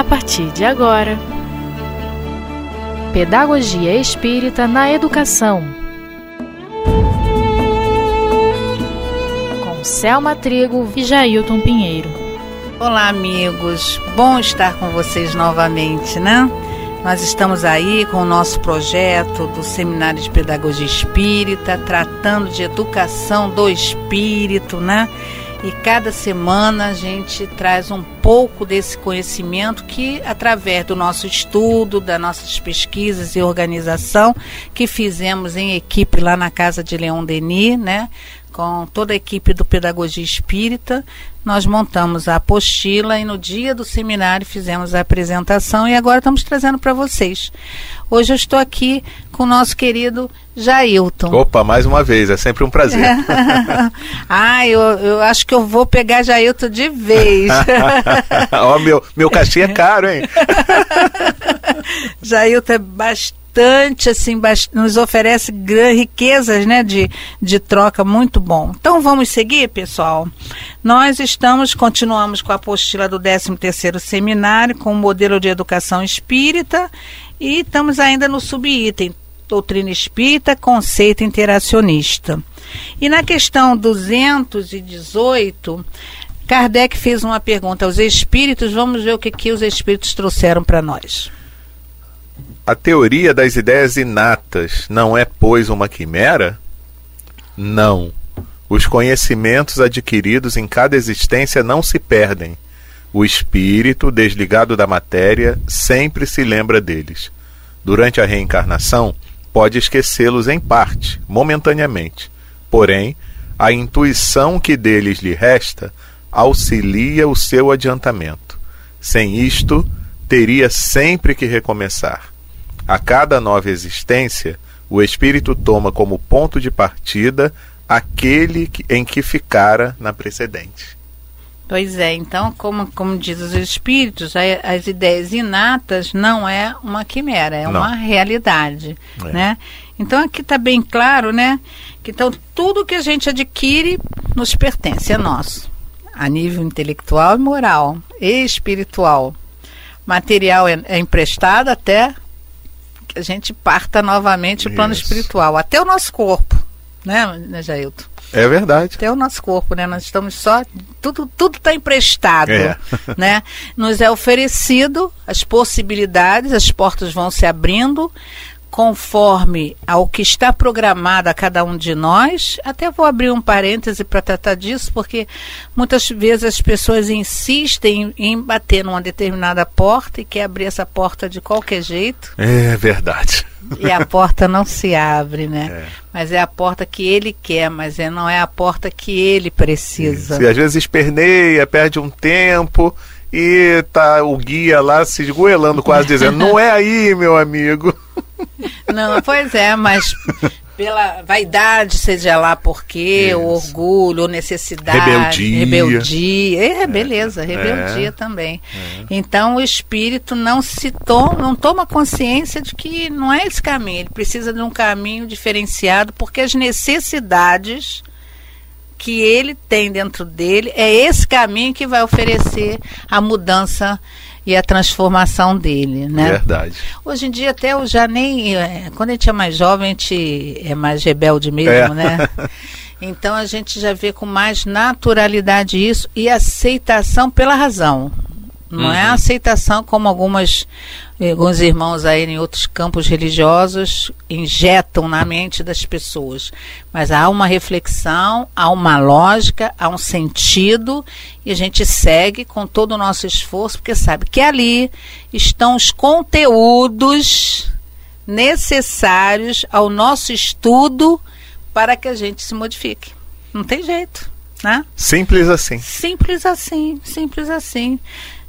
a partir de agora. Pedagogia Espírita na Educação, com Selma Trigo e Jailton Pinheiro. Olá, amigos, bom estar com vocês novamente, né? Nós estamos aí com o nosso projeto do Seminário de Pedagogia Espírita, tratando de educação do espírito, né? E cada semana a gente traz um pouco desse conhecimento que, através do nosso estudo, das nossas pesquisas e organização que fizemos em equipe lá na Casa de Leon Denis, né, com toda a equipe do Pedagogia Espírita, nós montamos a apostila e no dia do seminário fizemos a apresentação e agora estamos trazendo para vocês. Hoje eu estou aqui com o nosso querido Jailton. Opa, mais uma vez, é sempre um prazer. Eu acho que eu vou pegar Jailton de vez. Ó, meu cachê é caro, hein? Jailton é bastante, nos oferece riquezas, né, de troca, muito bom. Então vamos seguir, pessoal. Nós continuamos com a apostila do 13º seminário, com o modelo de educação espírita, e estamos ainda no subitem doutrina espírita, conceito interacionista. E na questão 218, Kardec fez uma pergunta aos espíritos. Vamos ver o que os espíritos trouxeram para nós. A teoria das ideias inatas não é, pois, uma quimera? Não. Os conhecimentos adquiridos em cada existência não se perdem. O espírito, desligado da matéria, sempre se lembra deles. Durante a reencarnação, pode esquecê-los em parte, momentaneamente. Porém, a intuição que deles lhe resta auxilia o seu adiantamento. Sem isto, teria sempre que recomeçar. A cada nova existência, o espírito toma como ponto de partida aquele em que ficara na precedente. Pois é, então, como dizem os espíritos, as ideias inatas não é uma quimera, é uma realidade, né? Então aqui está bem claro, né? Que então, tudo que a gente adquire nos pertence, é nosso, a nível intelectual e moral, e espiritual. Material é emprestado até que a gente parta novamente o plano espiritual, até o nosso corpo, né, Jailton? É verdade. Até o nosso corpo, né? Nós estamos só... Tudo está emprestado, né? Nos é oferecido as possibilidades, as portas vão se abrindo conforme ao que está programado a cada um de nós. Até vou abrir um parêntese para tratar disso, porque muitas vezes as pessoas insistem em bater numa determinada porta e quer abrir essa porta de qualquer jeito. É verdade. E a porta não se abre, né? Mas é a porta que ele quer, mas não é a porta que ele precisa. Isso. E às vezes esperneia, perde um tempo e tá o guia lá se esgoelando, quase dizendo, não é aí, meu amigo. Não, pois é, mas pela vaidade, seja lá por quê, o orgulho, necessidade, rebeldia, beleza, rebeldia também. Então o espírito não toma consciência de que não é esse caminho, ele precisa de um caminho diferenciado, porque as necessidades que ele tem dentro dele, é esse caminho que vai oferecer a mudança e a transformação dele, né? Verdade. Hoje em dia até eu já nem... Quando a gente é mais jovem, a gente é mais rebelde mesmo, né? Então a gente já vê com mais naturalidade isso e aceitação pela razão. Não é a aceitação como alguns irmãos aí em outros campos religiosos injetam na mente das pessoas. Mas há uma reflexão, há uma lógica, há um sentido e a gente segue com todo o nosso esforço porque sabe que ali estão os conteúdos necessários ao nosso estudo para que a gente se modifique. Não tem jeito, né? Simples assim. Simples assim, simples assim.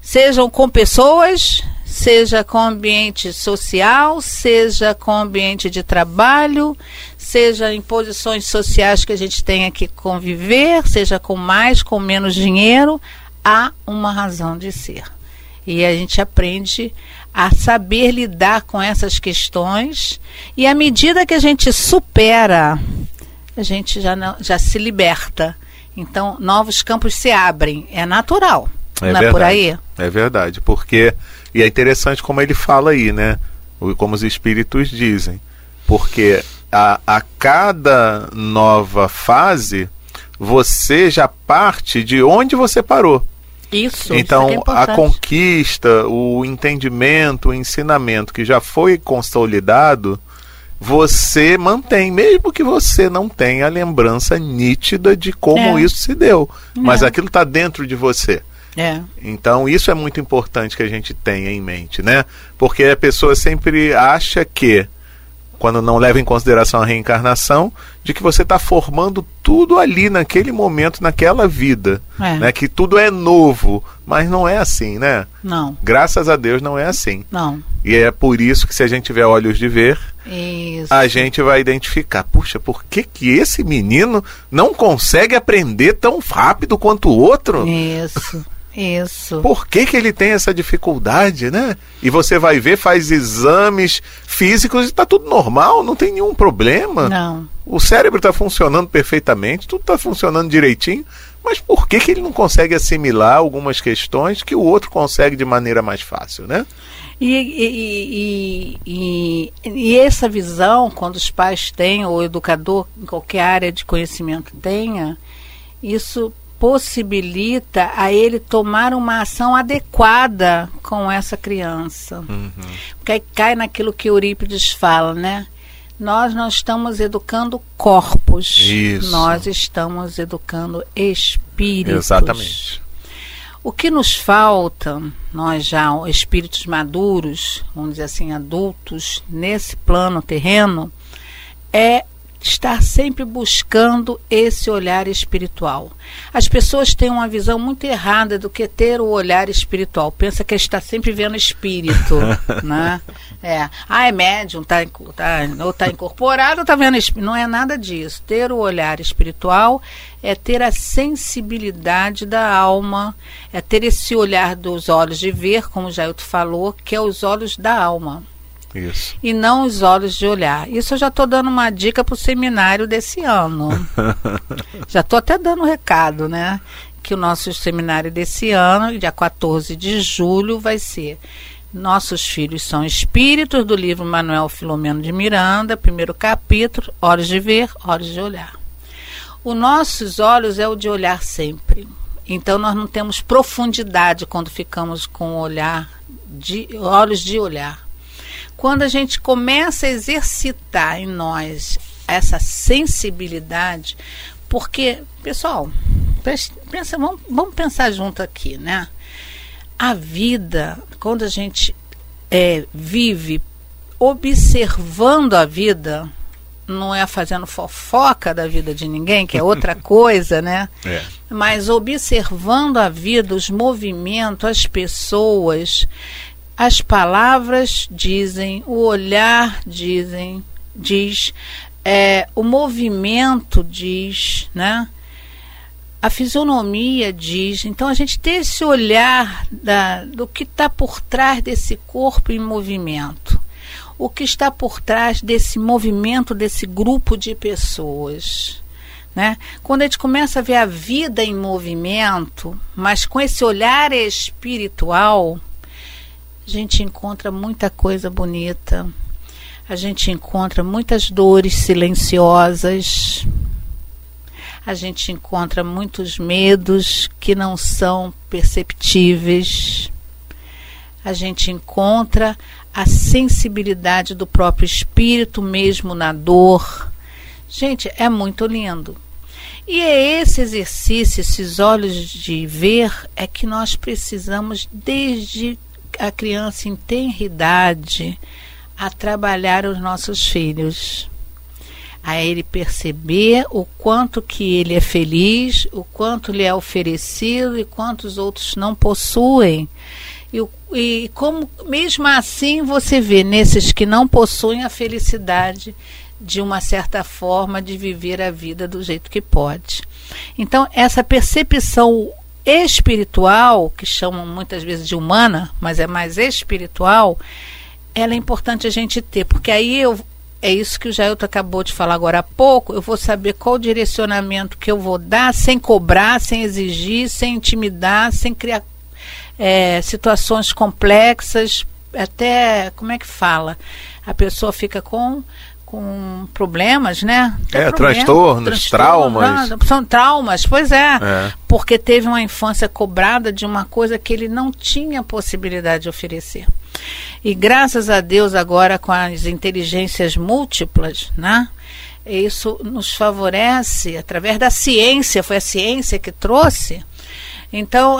Sejam com pessoas, seja com ambiente social, seja com ambiente de trabalho, seja em posições sociais que a gente tenha que conviver, seja com mais, com menos dinheiro, há uma razão de ser. E a gente aprende a saber lidar com essas questões e à medida que a gente supera, a gente já se liberta. Então, novos campos se abrem, é natural. É verdade, por aí? É verdade, porque... E é interessante como ele fala aí, né? Como os espíritos dizem. Porque a cada nova fase, você já parte de onde você parou. Isso, então, isso é importante. A conquista, o entendimento, o ensinamento que já foi consolidado, você mantém, mesmo que você não tenha a lembrança nítida de como isso se deu. Mas aquilo está dentro de você. Então, isso é muito importante que a gente tenha em mente, né? Porque a pessoa sempre acha que, quando não leva em consideração a reencarnação, de que você está formando tudo ali, naquele momento, naquela vida. Né? Que tudo é novo, mas não é assim, né? Não. Graças a Deus não é assim. Não. E é por isso que, se a gente tiver olhos de ver, isso, a gente vai identificar. Puxa, por que esse menino não consegue aprender tão rápido quanto o outro? Isso. Isso. Por que ele tem essa dificuldade, né? E você vai ver, faz exames físicos e está tudo normal, não tem nenhum problema. Não. O cérebro está funcionando perfeitamente, tudo está funcionando direitinho, mas por que ele não consegue assimilar algumas questões que o outro consegue de maneira mais fácil, né? E essa visão, quando os pais têm, ou o educador, em qualquer área de conhecimento tenha, isso possibilita a ele tomar uma ação adequada com essa criança. Uhum. Porque aí cai naquilo que Eurípides fala, né? Nós não estamos educando corpos. Isso. Nós estamos educando espíritos. Exatamente. O que nos falta, nós já espíritos maduros, vamos dizer assim, adultos, nesse plano terreno, é estar sempre buscando esse olhar espiritual. As pessoas têm uma visão muito errada do que ter o olhar espiritual. Pensa que está sempre vendo espírito, né? É médium, ou está incorporado, ou está vendo espírito. Não é nada disso. Ter o olhar espiritual é ter a sensibilidade da alma, é ter esse olhar dos olhos de ver, como o Jailton falou, que é os olhos da alma. Isso. E não os olhos de olhar. Isso eu já estou dando uma dica para o seminário desse ano. Já estou até dando um recado, né? Que o nosso seminário desse ano, dia 14 de julho, vai ser Nossos Filhos São Espíritos, do livro Manuel Filomeno de Miranda, primeiro capítulo, Olhos de Ver, Olhos de Olhar. Os nossos olhos é o de olhar sempre. Então nós não temos profundidade quando ficamos com olhos de olhar. Quando a gente começa a exercitar em nós essa sensibilidade, porque, pessoal, vamos pensar junto aqui, né? A vida, quando a gente vive observando a vida, não é fazendo fofoca da vida de ninguém, que é outra coisa, né? Mas observando a vida, os movimentos, as pessoas... As palavras dizem, o olhar diz, o movimento diz, né? A fisionomia diz. Então, a gente tem esse olhar do que está por trás desse corpo em movimento. O que está por trás desse movimento, desse grupo de pessoas. Né? Quando a gente começa a ver a vida em movimento, mas com esse olhar espiritual... A gente encontra muita coisa bonita, a gente encontra muitas dores silenciosas, a gente encontra muitos medos que não são perceptíveis, a gente encontra a sensibilidade do próprio espírito mesmo na dor. Gente, é muito lindo. E é esse exercício, esses olhos de ver, é que nós precisamos desde a criança em tenra idade a trabalhar os nossos filhos, a ele perceber o quanto que ele é feliz, o quanto lhe é oferecido e quantos outros não possuem, e como mesmo assim você vê nesses que não possuem a felicidade de uma certa forma de viver a vida do jeito que pode. Então essa percepção espiritual, que chamam muitas vezes de humana, mas é mais espiritual, ela é importante a gente ter, porque aí é isso que o Jailton acabou de falar agora há pouco, eu vou saber qual o direcionamento que eu vou dar, sem cobrar, sem exigir, sem intimidar, sem criar situações complexas, até, como é que fala? A pessoa fica com problemas, né? Transtornos, traumas. São traumas, pois é, porque teve uma infância cobrada de uma coisa que ele não tinha possibilidade de oferecer. E graças a Deus agora com as inteligências múltiplas, né? Isso nos favorece através da ciência, foi a ciência que trouxe. Então,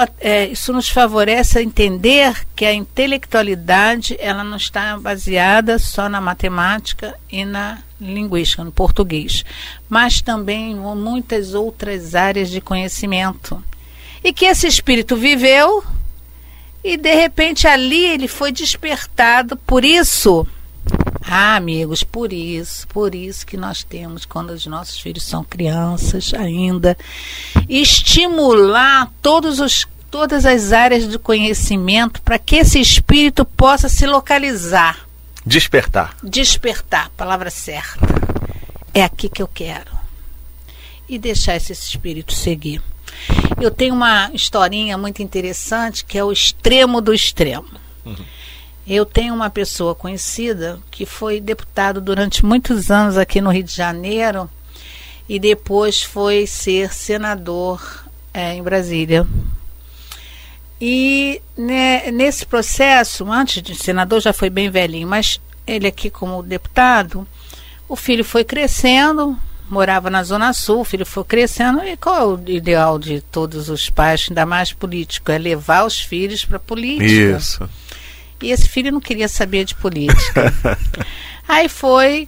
isso nos favorece a entender que a intelectualidade, ela não está baseada só na matemática e na linguística, no português, mas também em muitas outras áreas de conhecimento. E que esse espírito viveu e, de repente, ali ele foi despertado. Por isso, amigos, por isso que nós temos, quando os nossos filhos são crianças ainda, estimular todas as áreas do conhecimento para que esse espírito possa se localizar. Despertar, palavra certa. É aqui que eu quero. E deixar esse espírito seguir. Eu tenho uma historinha muito interessante que é o extremo do extremo. Uhum. Eu tenho uma pessoa conhecida que foi deputado durante muitos anos aqui no Rio de Janeiro e depois foi ser senador em Brasília. E nesse processo, antes de senador já foi bem velhinho, mas ele aqui como deputado, o filho foi crescendo, morava na Zona Sul, o filho foi crescendo. E qual é o ideal de todos os pais, ainda mais político? É levar os filhos para a política. Isso. E esse filho não queria saber de política. Aí foi,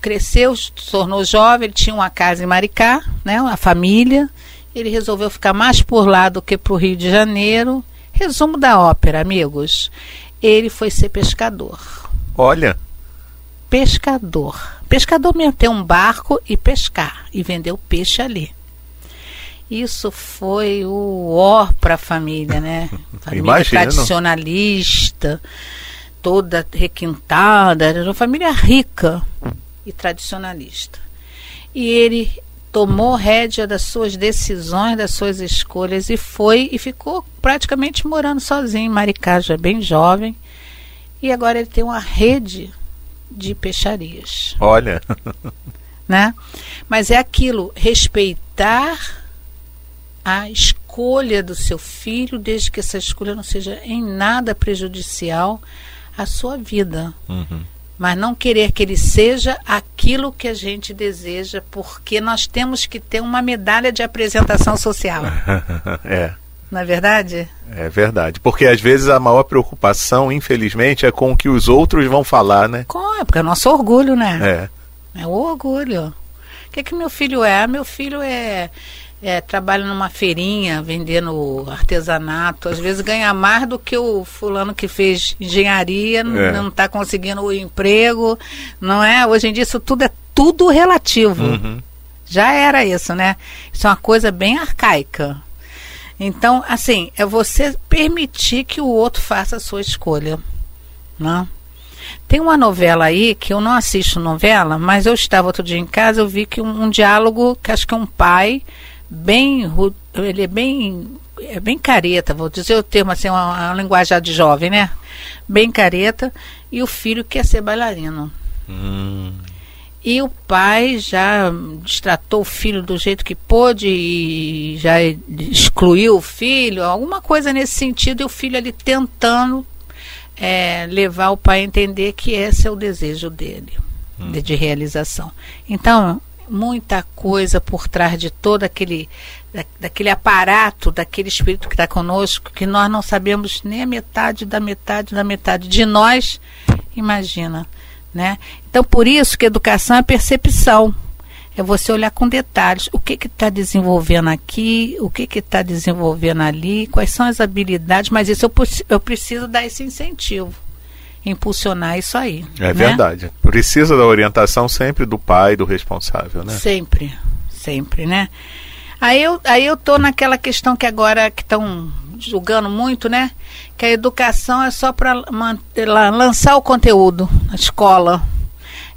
cresceu, se tornou jovem, ele tinha uma casa em Maricá, né, uma família. Ele resolveu ficar mais por lá do que para o Rio de Janeiro. Resumo da ópera, amigos. Ele foi ser pescador. Olha. Pescador. Pescador mesmo, ter um barco e pescar. E vender o peixe ali. Isso foi o ó para a família, né? Família tradicionalista, toda requintada, era uma família rica e tradicionalista. E ele tomou rédea das suas decisões, das suas escolhas e foi e ficou praticamente morando sozinho em Maricá, já bem jovem. E agora ele tem uma rede de peixarias. Olha! Né? Mas é aquilo, respeitar a escolha do seu filho, desde que essa escolha não seja em nada prejudicial à sua vida. Uhum. Mas não querer que ele seja aquilo que a gente deseja, porque nós temos que ter uma medalha de apresentação social. Não é verdade? É verdade, porque às vezes a maior preocupação, infelizmente, é com o que os outros vão falar, né? Porque é o nosso orgulho, né? É o orgulho. O que meu filho é? Meu filho trabalha numa feirinha, vendendo artesanato, às vezes ganha mais do que o fulano que fez engenharia, não está conseguindo o emprego, não é? Hoje em dia isso tudo é tudo relativo. Uhum. Já era isso, né? Isso é uma coisa bem arcaica. Então, assim, é você permitir que o outro faça a sua escolha, né? Tem uma novela aí, que eu não assisto novela, mas eu estava outro dia em casa, eu vi que um diálogo, que acho que é um pai... ele é bem careta, vou dizer o termo assim, uma linguagem de jovem, né? Bem careta, e o filho quer ser bailarino. E o pai já destratou o filho do jeito que pôde e já excluiu o filho, alguma coisa nesse sentido, e o filho ali tentando levar o pai a entender que esse é o desejo dele, de realização. Então, muita coisa por trás de todo daquele aparato, daquele espírito que está conosco, que nós não sabemos nem a metade da metade da metade de nós, imagina, né? Então, por isso que educação é percepção, é você olhar com detalhes, o que está desenvolvendo aqui, o que está desenvolvendo ali, quais são as habilidades, mas isso eu preciso dar esse incentivo. Impulsionar isso aí. É verdade. Precisa da orientação sempre do pai, do responsável, né? Sempre, né? Aí eu tô naquela questão que agora que estão julgando muito, né? Que a educação é só para lançar o conteúdo na escola.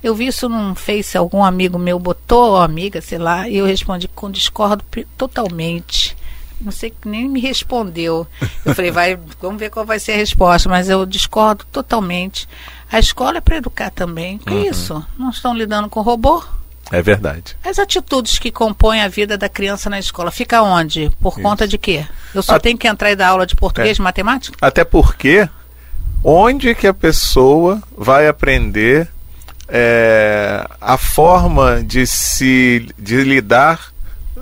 Eu vi isso num Face, algum amigo meu botou, ou amiga, sei lá, e eu respondi discordo totalmente. não sei, nem me respondeu. Eu falei, vai, vamos ver qual vai ser a resposta, mas eu discordo totalmente. A escola é para educar também. Que isso? Não estão lidando com robô? É verdade. As atitudes que compõem a vida da criança na escola, fica onde? Por isso. Conta de quê? Eu só tenho que entrar e dar aula de português, de matemática? Até porque, onde que a pessoa vai aprender a forma de lidar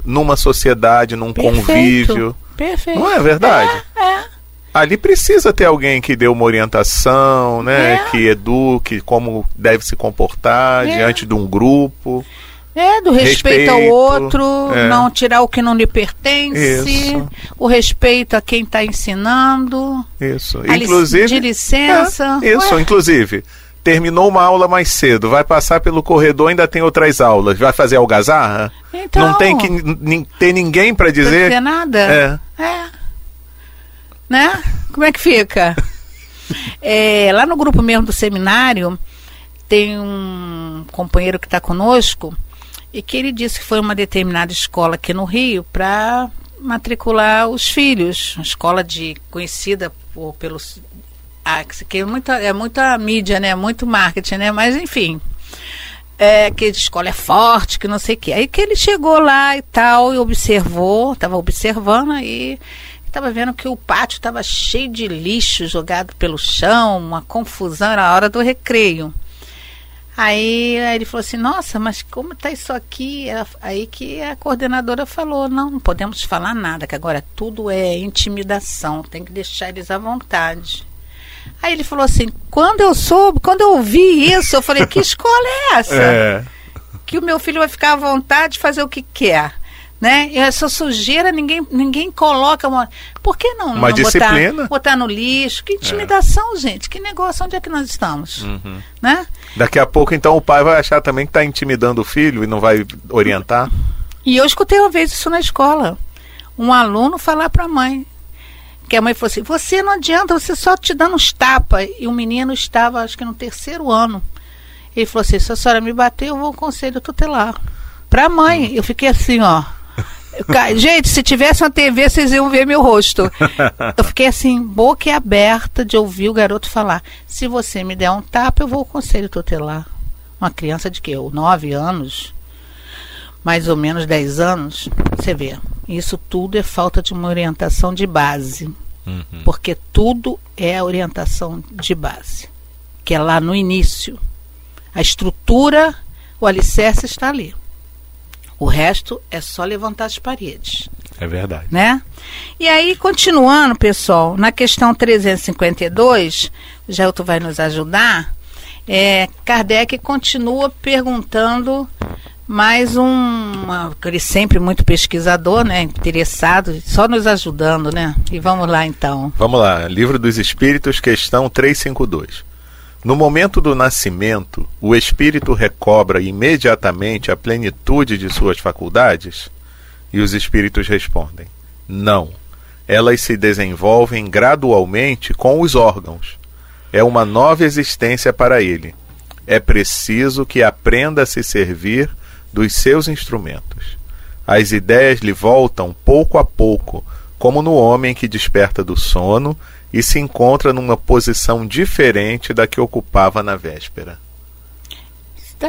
numa sociedade, num convívio? Perfeito. Não é verdade? É. Ali precisa ter alguém que dê uma orientação, né? Que eduque como deve se comportar diante de um grupo. Do respeito ao outro, não tirar o que não lhe pertence, o respeito a quem está ensinando. Isso. Inclusive, de licença. Isso, inclusive, terminou uma aula mais cedo, vai passar pelo corredor, ainda tem outras aulas, vai fazer algazarra? Então, não tem que ter ninguém para dizer. Não tem nada? Né? Como é que fica? Lá no grupo mesmo do seminário, tem um companheiro que está conosco e que ele disse que foi uma determinada escola aqui no Rio para matricular os filhos. Uma escola conhecida pelos... que é muita mídia, né? Muito marketing, né? Mas enfim... que a escola é forte, que não sei o quê. Aí que ele chegou lá e tal, e estava observando e... Estava vendo que o pátio estava cheio de lixo jogado pelo chão, uma confusão, era a hora do recreio. Aí ele falou assim, nossa, mas como está isso aqui? Aí que a coordenadora falou, não podemos falar nada, que agora tudo é intimidação, tem que deixar eles à vontade. Aí ele falou assim, quando eu ouvi isso, eu falei, que escola é essa? Que o meu filho vai ficar à vontade de fazer o que quer. Né? E essa sujeira ninguém coloca. Por que não botar no lixo? Que intimidação, gente. Que negócio, onde é que nós estamos? Né? Daqui a pouco, então, o pai vai achar também que está intimidando o filho e não vai orientar. E eu escutei uma vez isso na escola. Um aluno falar para a mãe. Que a mãe falou assim, você não adianta, você só te dando uns tapas. E o menino estava, acho que no terceiro ano. Ele falou assim, se a senhora me bater, eu vou ao conselho tutelar. Para a mãe, eu fiquei assim, ó. Gente, se tivesse uma TV, vocês iam ver meu rosto. Eu fiquei assim, boca aberta de ouvir o garoto falar. Se você me der um tapa, eu vou ao conselho tutelar. Uma criança de quê? 9 anos? Mais ou menos 10 anos? Você vê, isso tudo é falta de uma orientação de base. Porque tudo é orientação de base. Que é lá no início. A estrutura, o alicerce está ali. O resto é só levantar as paredes. É verdade. Né? E aí, continuando, pessoal, na questão 352, o Jailton vai nos ajudar, Kardec continua perguntando mais ele sempre muito pesquisador, né? Interessado, só nos ajudando, né? E vamos lá, então. Vamos lá, Livro dos Espíritos, questão 352. No momento do nascimento, o espírito recobra imediatamente a plenitude de suas faculdades? E os espíritos respondem, não. Elas se desenvolvem gradualmente com os órgãos. É uma nova existência para ele. É preciso que aprenda a se servir dos seus instrumentos. As ideias lhe voltam pouco a pouco, como no homem que desperta do sono e se encontra numa posição diferente da que ocupava na véspera.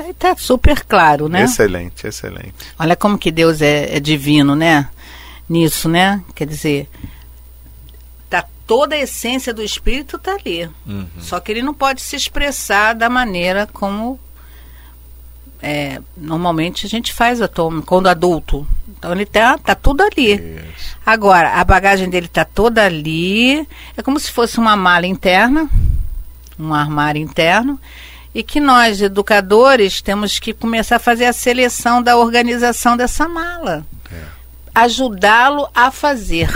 Está super claro, né? Excelente, excelente. Olha como que Deus é divino, né? Nisso, né? Quer dizer, toda a essência do Espírito está ali. Só que ele não pode se expressar da maneira como normalmente a gente faz quando adulto. Então ele tá tudo ali. Isso. Agora, a bagagem dele tá toda ali. É como se fosse uma mala interna, um armário interno, e que nós, educadores, temos que começar a fazer a seleção da organização dessa mala. Ajudá-lo a fazer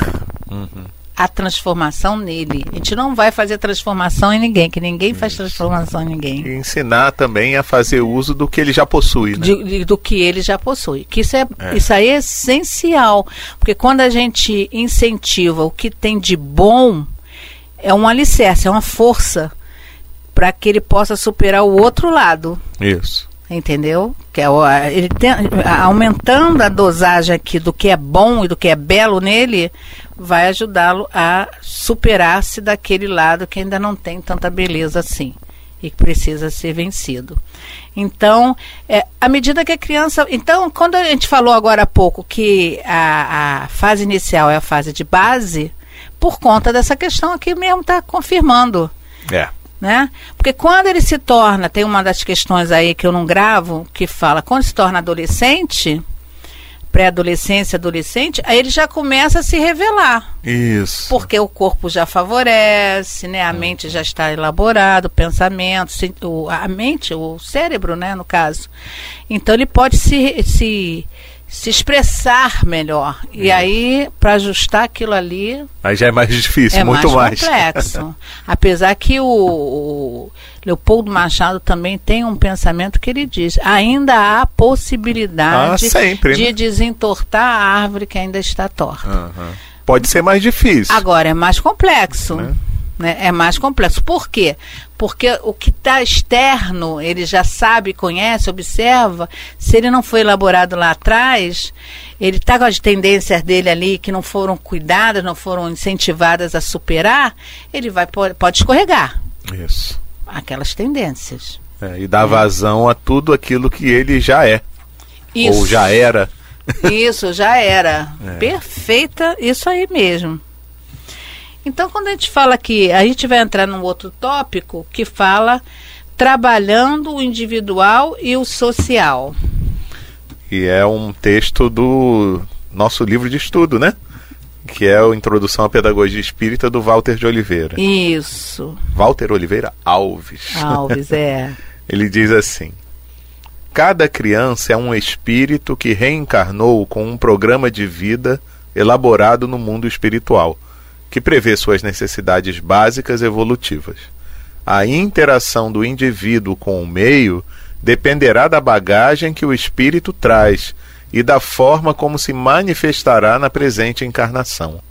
a transformação nele. A gente não vai fazer transformação em ninguém, que ninguém faz transformação em ninguém. E ensinar também a fazer uso do que ele já possui, né? Do que ele já possui. Que isso aí é essencial. Porque quando a gente incentiva o que tem de bom, é um alicerce, é uma força para que ele possa superar o outro lado. Isso. entendeu? Que é, ele tem, aumentando a dosagem aqui do que é bom e do que é belo nele, vai ajudá-lo a superar-se daquele lado que ainda não tem tanta beleza assim e que precisa ser vencido. Então, à medida que a criança... Então, quando a gente falou agora há pouco que a fase inicial é a fase de base, por conta dessa questão aqui mesmo está confirmando. É. Né? Porque quando ele se torna... Tem uma das questões aí que eu não gravo, que fala, quando se torna adolescente, pré-adolescência, adolescente, aí ele já começa a se revelar. Isso. Porque o corpo já favorece, né? A mente já está elaborada, o pensamento, a mente, o cérebro, né, no caso. Então ele pode se expressar melhor. E aí, para ajustar aquilo ali... Aí já é mais difícil, é muito mais complexo. Apesar que o Leopoldo Machado também tem um pensamento que ele diz, ainda há possibilidade de desentortar a árvore que ainda está torta. Uhum. Pode ser mais difícil. Agora, é mais complexo. Né? É mais complexo. Por quê? Porque o que está externo, ele já sabe, conhece, observa. Se ele não foi elaborado lá atrás, ele está com as tendências dele ali que não foram cuidadas, não foram incentivadas a superar, ele vai, pode escorregar. Isso. Aquelas tendências. É, e dá vazão a tudo aquilo que ele já é. Isso. Ou já era. Isso, já era. É. Perfeita, isso aí mesmo. Então, quando a gente fala aqui, a gente vai entrar num outro tópico que fala trabalhando o individual e o social. E é um texto do nosso livro de estudo, né? Que é a Introdução à Pedagogia Espírita, do Walter de Oliveira. Isso. Walter Oliveira Alves. Alves, é. Ele diz assim: cada criança é um espírito que reencarnou com um programa de vida elaborado no mundo espiritual, que prevê suas necessidades básicas evolutivas. A interação do indivíduo com o meio dependerá da bagagem que o espírito traz e da forma como se manifestará na presente encarnação.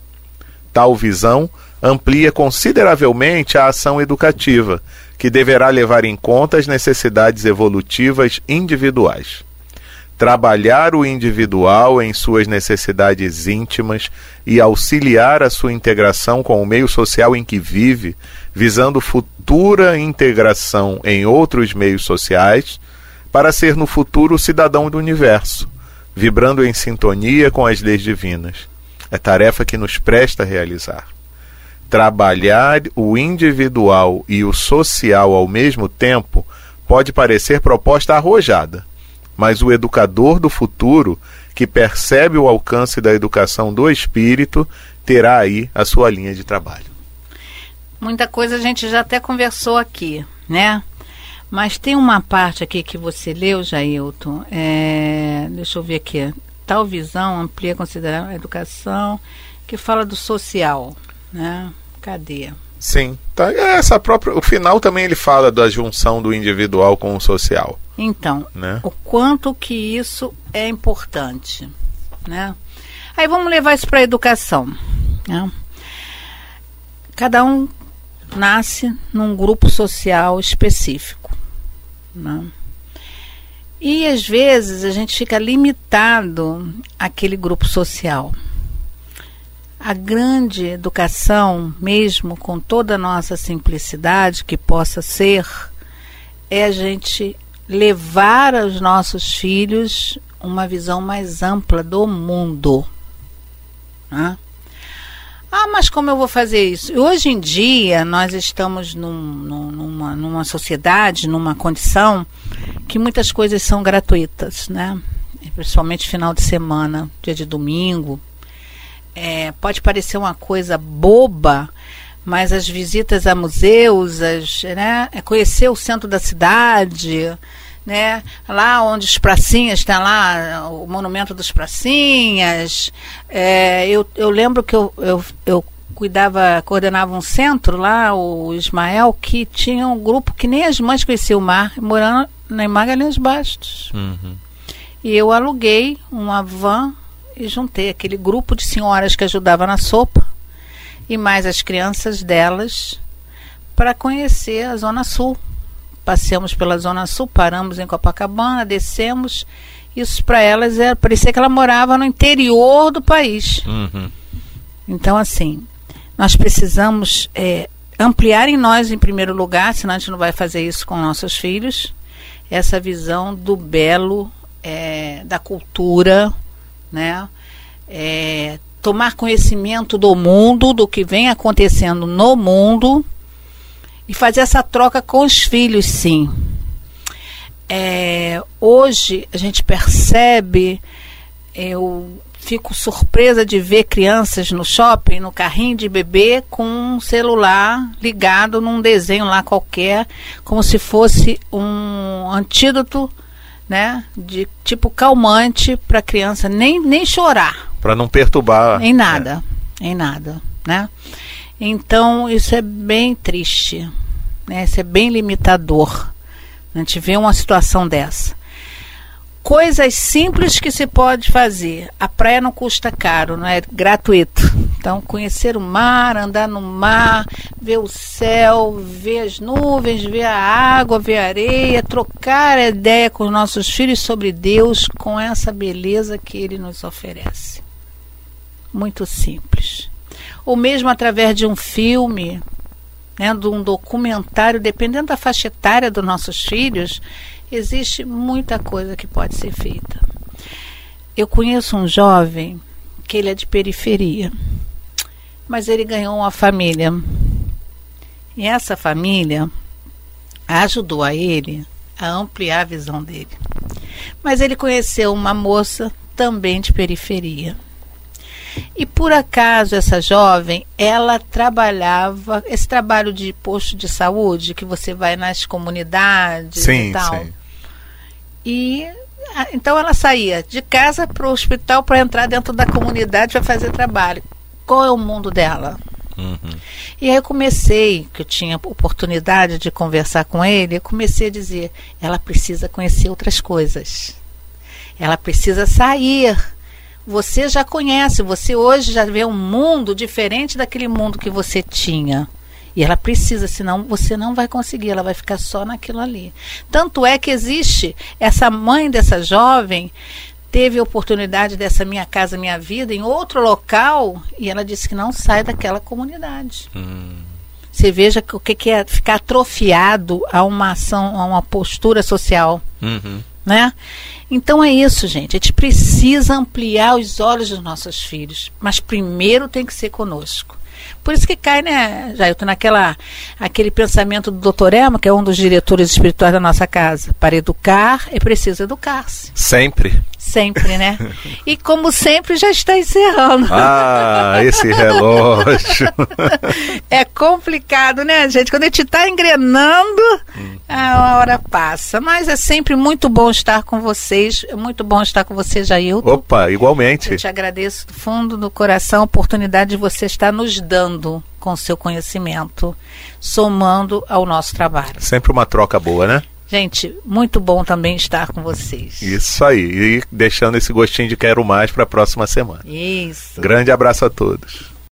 Tal visão amplia consideravelmente a ação educativa, que deverá levar em conta as necessidades evolutivas individuais. Trabalhar o individual em suas necessidades íntimas e auxiliar a sua integração com o meio social em que vive, visando futura integração em outros meios sociais, para ser no futuro o cidadão do universo, vibrando em sintonia com as leis divinas. É tarefa que nos presta a realizar. Trabalhar o individual e o social ao mesmo tempo pode parecer proposta arrojada, mas o educador do futuro, que percebe o alcance da educação do espírito, terá aí a sua linha de trabalho. Muita coisa a gente já até conversou aqui, né? Mas tem uma parte aqui que você leu, Jailton. Deixa eu ver aqui. Tal visão amplia considerar a educação, que fala do social, né? Cadê? Sim. Tá, essa própria, o final também ele fala da junção do individual com o social. Então, né? O quanto que isso é importante, né? Aí vamos levar isso para a educação, né? Cada um nasce num grupo social específico, né? E às vezes a gente fica limitado àquele grupo social. A grande educação, mesmo com toda a nossa simplicidade que possa ser, é a gente levar aos nossos filhos uma visão mais ampla do mundo, né? Ah, mas como eu vou fazer isso? Hoje em dia nós estamos numa sociedade, numa condição que muitas coisas são gratuitas, né? Principalmente final de semana, dia de domingo. Pode parecer uma coisa boba, mas as visitas a museus, né, conhecer o centro da cidade, né, lá onde os pracinhas, tem lá o monumento dos pracinhas. Eu lembro que eu coordenava um centro lá, o Ismael, que tinha um grupo que nem as mães conheciam o mar, morando em Magalhães Bastos. Uhum. E eu aluguei uma van e juntei aquele grupo de senhoras que ajudava na sopa e mais as crianças delas, para conhecer a Zona Sul, passeamos pela Zona Sul, paramos em Copacabana, descemos. Isso para elas era, parecia que ela morava no interior do país. Uhum. Então, assim, nós precisamos ampliar em nós, em primeiro lugar, senão a gente não vai fazer isso com nossos filhos, essa visão do belo, da cultura, né? Tomar conhecimento do mundo, do que vem acontecendo no mundo, e fazer essa troca com os filhos, sim. Hoje a gente percebe, eu fico surpresa de ver crianças no shopping, no carrinho de bebê, com um celular ligado num desenho lá qualquer, como se fosse um antídoto, né, de tipo calmante para a criança nem chorar, para não perturbar em nada, em nada, né? Então isso é bem triste, né? Isso é bem limitador. A gente vê uma situação dessa. Coisas simples que se pode fazer. A praia não custa caro, não é gratuito. Então, conhecer o mar, andar no mar, ver o céu, ver as nuvens, ver a água, ver a areia, trocar a ideia com os nossos filhos sobre Deus, com essa beleza que Ele nos oferece. Muito simples. Ou mesmo através de um filme, né, de um documentário, dependendo da faixa etária dos nossos filhos, existe muita coisa que pode ser feita. Eu conheço um jovem que ele é de periferia, mas ele ganhou uma família. E essa família ajudou a ele a ampliar a visão dele. Mas ele conheceu uma moça também de periferia. E por acaso essa jovem, ela trabalhava, esse trabalho de posto de saúde, que você vai nas comunidades, sim, e tal. Sim. E então ela saía de casa para o hospital para entrar dentro da comunidade para fazer trabalho. Qual é o mundo dela? Uhum. E aí eu comecei, que eu tinha oportunidade de conversar com ele, eu comecei a dizer, ela precisa conhecer outras coisas. Ela precisa sair. Você já conhece, você hoje já vê um mundo diferente daquele mundo que você tinha. E ela precisa, senão você não vai conseguir, ela vai ficar só naquilo ali. Tanto é que existe, essa mãe dessa jovem teve a oportunidade dessa Minha Casa Minha Vida em outro local e ela disse que não sai daquela comunidade. Você veja o que é ficar atrofiado a uma ação, a uma postura social. Uhum. Né? Então é isso, gente. A gente precisa ampliar os olhos dos nossos filhos, mas primeiro tem que ser conosco. Por isso que cai, né, Jailton, aquele pensamento do Doutor Ema, que é um dos diretores espirituais da nossa casa. Para educar, é preciso educar-se. Sempre. Sempre, né? E como sempre, já está encerrando. Ah, esse relógio. É complicado, né, gente? Quando a gente está engrenando, a hora passa. Mas é sempre muito bom estar com vocês. É muito bom estar com você, Jailton. Opa, igualmente. Eu te agradeço do fundo do coração a oportunidade de você estar nos dando com seu conhecimento, somando ao nosso trabalho. Sempre uma troca boa, né? Gente, muito bom também estar com vocês. Isso aí, e deixando esse gostinho de quero mais para a próxima semana. Isso. Grande abraço a todos.